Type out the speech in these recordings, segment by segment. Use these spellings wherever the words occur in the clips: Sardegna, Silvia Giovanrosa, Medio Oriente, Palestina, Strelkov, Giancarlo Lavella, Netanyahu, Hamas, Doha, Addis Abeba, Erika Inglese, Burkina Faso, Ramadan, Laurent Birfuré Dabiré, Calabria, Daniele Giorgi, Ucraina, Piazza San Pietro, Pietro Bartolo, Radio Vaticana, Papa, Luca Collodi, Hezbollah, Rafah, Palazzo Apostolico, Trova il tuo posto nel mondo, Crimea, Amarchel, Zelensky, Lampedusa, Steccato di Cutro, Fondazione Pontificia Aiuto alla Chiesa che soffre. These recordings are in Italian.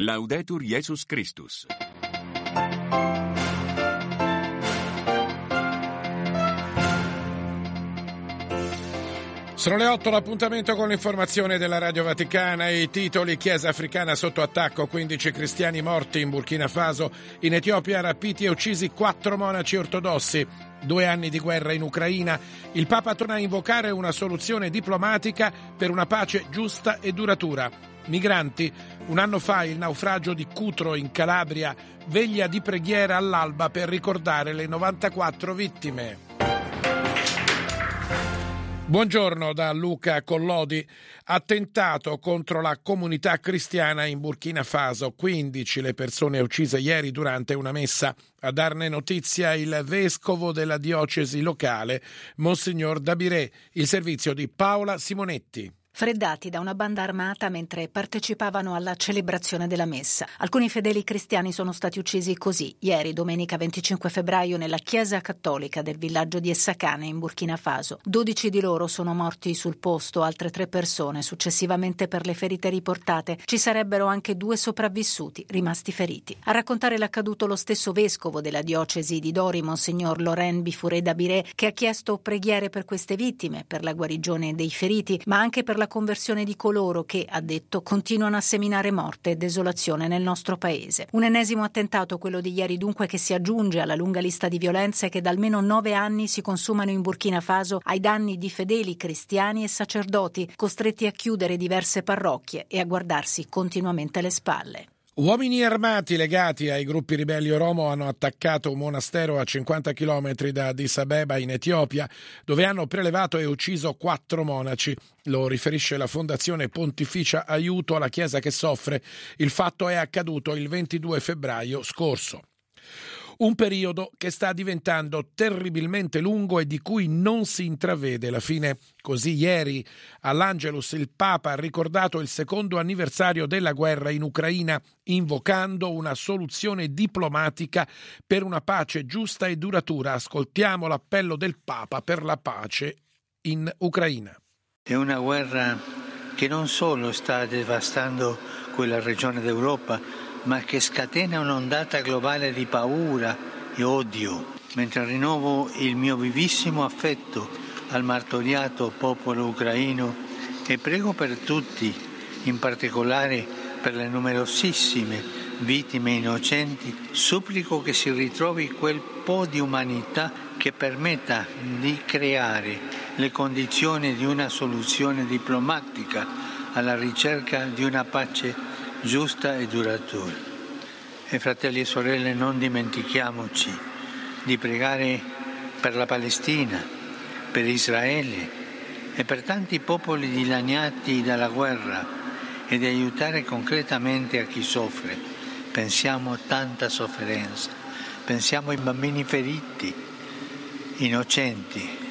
Laudetur Jesus Christus. Sono le 8, l'appuntamento con l'informazione della Radio Vaticana. I titoli: Chiesa africana sotto attacco, 15 cristiani morti in Burkina Faso, in Etiopia rapiti e uccisi 4 monaci ortodossi, 2 anni di guerra in Ucraina, il Papa torna a invocare una soluzione diplomatica per una pace giusta e duratura, migranti, 1 anno fa il naufragio di Cutro in Calabria, veglia di preghiera all'alba per ricordare le 94 vittime. Buongiorno da Luca Collodi. Attentato contro la comunità cristiana in Burkina Faso. 15 le persone uccise ieri durante una messa. A darne notizia il vescovo della diocesi locale, Monsignor Dabiré. Il servizio di Paola Simonetti. Freddati da una banda armata mentre partecipavano alla celebrazione della messa. Alcuni fedeli cristiani sono stati uccisi così ieri, domenica 25 febbraio, nella chiesa cattolica del villaggio di Essacane in Burkina Faso. 12 di loro sono morti sul posto, altre 3 persone successivamente per le ferite riportate. Ci sarebbero anche 2 sopravvissuti rimasti feriti. A raccontare l'accaduto lo stesso vescovo della diocesi di Dori, Monsignor Laurent Birfuré Dabiré, che ha chiesto preghiere per queste vittime, per la guarigione dei feriti, ma anche per la conversione di coloro che, ha detto, continuano a seminare morte e desolazione nel nostro paese. Un ennesimo attentato, quello di ieri dunque, che si aggiunge alla lunga lista di violenze che da almeno 9 anni si consumano in Burkina Faso ai danni di fedeli cristiani e sacerdoti, costretti a chiudere diverse parrocchie e a guardarsi continuamente le spalle. Uomini armati legati ai gruppi ribelli Oromo hanno attaccato un monastero a 50 km da Addis Abeba in Etiopia, dove hanno prelevato e ucciso 4 monaci. Lo riferisce la Fondazione Pontificia Aiuto alla Chiesa che soffre. Il fatto è accaduto il 22 febbraio scorso. Un periodo che sta diventando terribilmente lungo e di cui non si intravede la fine. Così ieri all'Angelus il Papa ha ricordato il 2° anniversario della guerra in Ucraina, invocando una soluzione diplomatica per una pace giusta e duratura. Ascoltiamo l'appello del Papa per la pace in Ucraina. È una guerra che non solo sta devastando quella regione d'Europa, ma che scatena un'ondata globale di paura e odio, mentre rinnovo il mio vivissimo affetto al martoriato popolo ucraino e prego per tutti, in particolare per le numerosissime vittime innocenti, supplico che si ritrovi quel po' di umanità che permetta di creare le condizioni di una soluzione diplomatica alla ricerca di una pace giusta e duratura. E fratelli e sorelle, non dimentichiamoci di pregare per la Palestina, per Israele e per tanti popoli dilaniati dalla guerra e di aiutare concretamente a chi soffre. Pensiamo a tanta sofferenza, pensiamo ai bambini feriti, innocenti.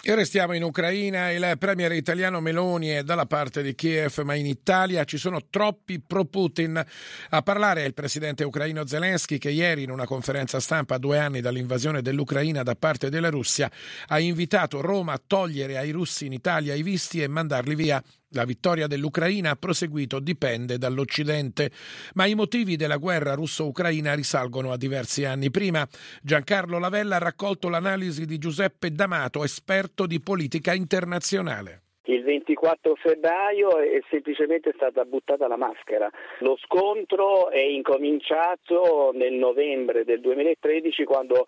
E restiamo in Ucraina. Il premier italiano Meloni è dalla parte di Kiev, ma in Italia ci sono troppi pro-Putin. A parlare è il presidente ucraino Zelensky, che ieri in una conferenza stampa, a 2 anni dall'invasione dell'Ucraina da parte della Russia, ha invitato Roma a togliere ai russi in Italia i visti e mandarli via. La vittoria dell'Ucraina, ha proseguito, dipende dall'Occidente, ma i motivi della guerra russo-ucraina risalgono a diversi anni prima. Giancarlo Lavella ha raccolto l'analisi di Giuseppe D'Amato, esperto di politica internazionale. Il 24 febbraio è semplicemente stata buttata la maschera. Lo scontro è incominciato nel novembre del 2013, quando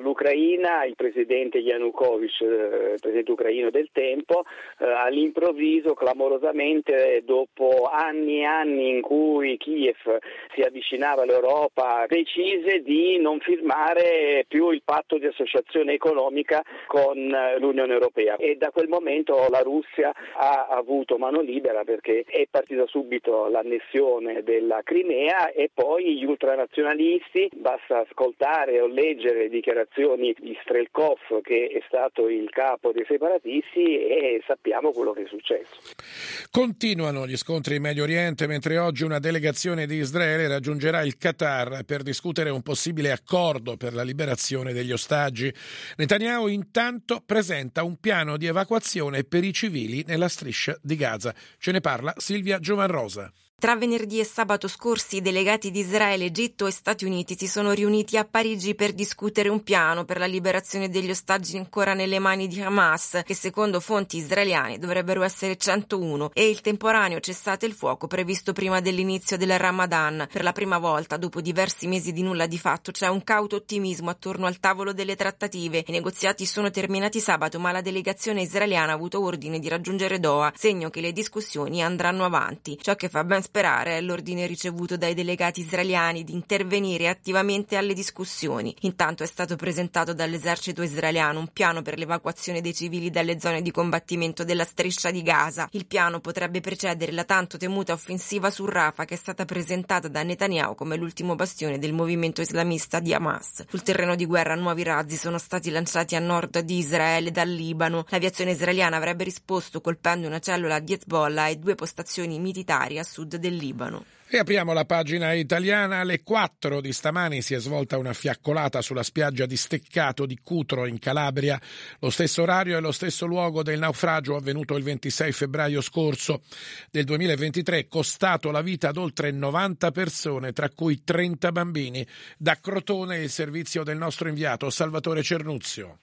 l'Ucraina, il presidente Yanukovych, il presidente ucraino del tempo, all'improvviso, clamorosamente, dopo anni e anni in cui Kiev si avvicinava all'Europa, decise di non firmare più il patto di associazione economica con l'Unione Europea, e da quel momento la Russia ha avuto mano libera, perché è partita subito l'annessione della Crimea e poi gli ultranazionalisti. Basta ascoltare o leggere dichiarazioni di Strelkov, che è stato il capo dei separatisti, e sappiamo quello che è successo. Continuano gli scontri in Medio Oriente, mentre oggi una delegazione di Israele raggiungerà il Qatar per discutere un possibile accordo per la liberazione degli ostaggi. Netanyahu intanto presenta un piano di evacuazione per i civili nella striscia di Gaza. Ce ne parla Silvia Giovanrosa. Tra venerdì e sabato scorsi i delegati di Israele, Egitto e Stati Uniti si sono riuniti a Parigi per discutere un piano per la liberazione degli ostaggi ancora nelle mani di Hamas, che secondo fonti israeliane dovrebbero essere 101, e il temporaneo cessate il fuoco previsto prima dell'inizio del Ramadan. Per la prima volta, dopo diversi mesi di nulla di fatto, c'è un cauto ottimismo attorno al tavolo delle trattative. I negoziati sono terminati sabato, ma la delegazione israeliana ha avuto ordine di raggiungere Doha, segno che le discussioni andranno avanti. Ciò che fa ben sperare è l'ordine ricevuto dai delegati israeliani di intervenire attivamente alle discussioni. Intanto è stato presentato dall'esercito israeliano un piano per l'evacuazione dei civili dalle zone di combattimento della striscia di Gaza. Il piano potrebbe precedere la tanto temuta offensiva su Rafah, che è stata presentata da Netanyahu come l'ultimo bastione del movimento islamista di Hamas. Sul terreno di guerra nuovi razzi sono stati lanciati a nord di Israele dal Libano. L'aviazione israeliana avrebbe risposto colpendo una cellula di Hezbollah e 2 postazioni militari a sud del Libano. E apriamo la pagina italiana. Alle 4 di stamani si è svolta una fiaccolata sulla spiaggia di Steccato di Cutro in Calabria, lo stesso orario e lo stesso luogo del naufragio avvenuto il 26 febbraio scorso del 2023, costato la vita ad oltre 90 persone, tra cui 30 bambini. Da Crotone il servizio del nostro inviato Salvatore Cernuzio.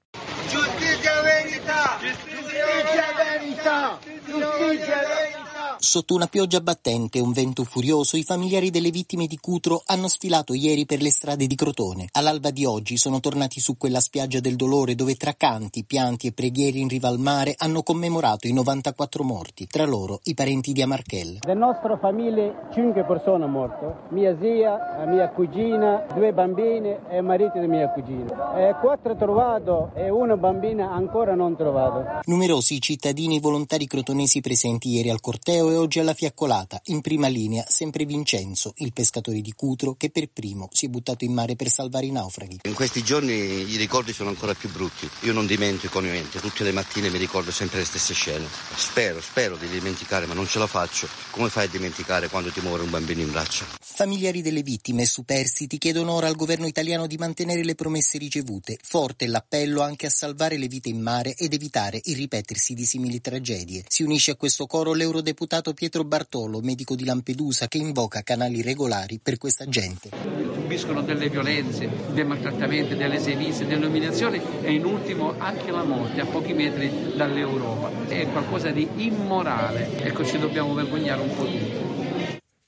Giustizia, verità! Giustizia, verità! Giustizia, verità! Sotto una pioggia battente e un vento furioso, i familiari delle vittime di Cutro hanno sfilato ieri per le strade di Crotone. All'alba di oggi sono tornati su quella spiaggia del dolore dove tra canti, pianti e preghiere in riva al mare hanno commemorato i 94 morti, tra loro i parenti di Amarchel. Nella nostra famiglia 5 persone morte, mia zia, mia cugina, 2 bambine e il marito di mia cugina. 4 trovato e 1 bambina ancora non trovato. Numerosi cittadini e volontari crotonesi presenti ieri al corteo e oggi alla fiaccolata, in prima linea sempre Vincenzo, il pescatore di Cutro che per primo si è buttato in mare per salvare i naufraghi. In questi giorni i ricordi sono ancora più brutti, io non dimentico niente, tutte le mattine mi ricordo sempre le stesse scene, spero di dimenticare ma non ce la faccio, come fai a dimenticare quando ti muore un bambino in braccio? Familiari delle vittime e superstiti chiedono ora al governo italiano di mantenere le promesse ricevute, forte l'appello anche a salvare le vite in mare ed evitare il ripetersi di simili tragedie. Si unisce a questo coro l'eurodeputato Pietro Bartolo, medico di Lampedusa, che invoca canali regolari per questa gente. Subiscono delle violenze, dei maltrattamenti, delle sevizie, delle umiliazioni e in ultimo anche la morte a pochi metri dall'Europa. È qualcosa di immorale, ecco, ci dobbiamo vergognare un po' tutti.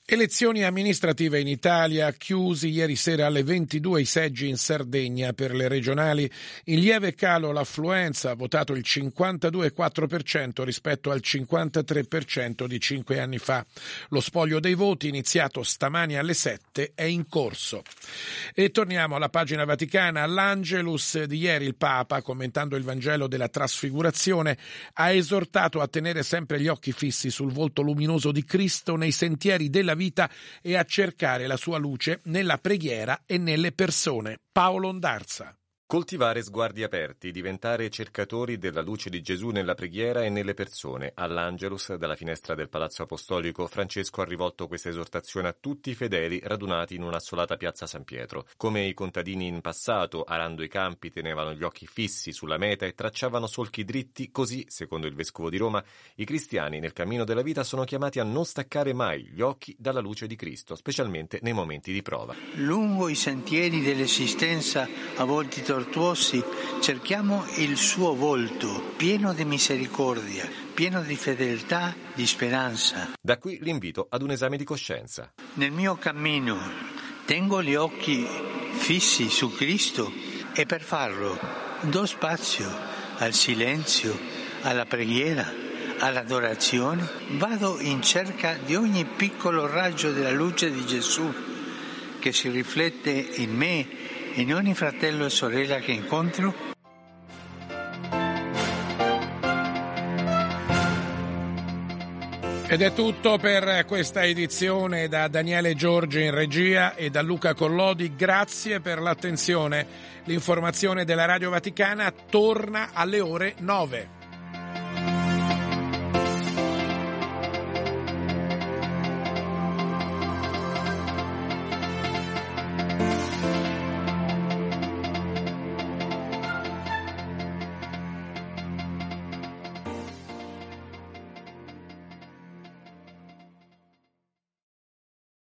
Elezioni amministrative in Italia, chiusi ieri sera alle 22 i seggi in Sardegna per le regionali. In lieve calo l'affluenza, ha votato il 52,4% rispetto al 53% di 5 anni fa. Lo spoglio dei voti, iniziato stamani alle 7, è in corso. E torniamo alla pagina Vaticana. All'Angelus di ieri il Papa, commentando il Vangelo della Trasfigurazione, ha esortato a tenere sempre gli occhi fissi sul volto luminoso di Cristo nei sentieri della vita e a cercare la sua luce nella preghiera e nelle persone. Paolo Ondarza. Coltivare sguardi aperti, diventare cercatori della luce di Gesù nella preghiera e nelle persone. All'Angelus, dalla finestra del Palazzo Apostolico, Francesco ha rivolto questa esortazione a tutti i fedeli radunati in un'assolata piazza San Pietro. Come i contadini in passato, arando i campi, tenevano gli occhi fissi sulla meta e tracciavano solchi dritti, così, secondo il Vescovo di Roma, i cristiani nel cammino della vita sono chiamati a non staccare mai gli occhi dalla luce di Cristo, specialmente nei momenti di prova. Lungo i sentieri dell'esistenza, a volte tortuosi, cerchiamo il suo volto, pieno di misericordia, pieno di fedeltà, di speranza. Da qui l'invito ad un esame di coscienza. Nel mio cammino tengo gli occhi fissi su Cristo e per farlo do spazio al silenzio, alla preghiera, all'adorazione. Vado in cerca di ogni piccolo raggio della luce di Gesù che si riflette in me, in ogni fratello e sorella che incontro. Ed è tutto per questa edizione. Da Daniele Giorgi in regia e da Luca Collodi, grazie per l'attenzione. L'informazione della Radio Vaticana torna alle ore 9.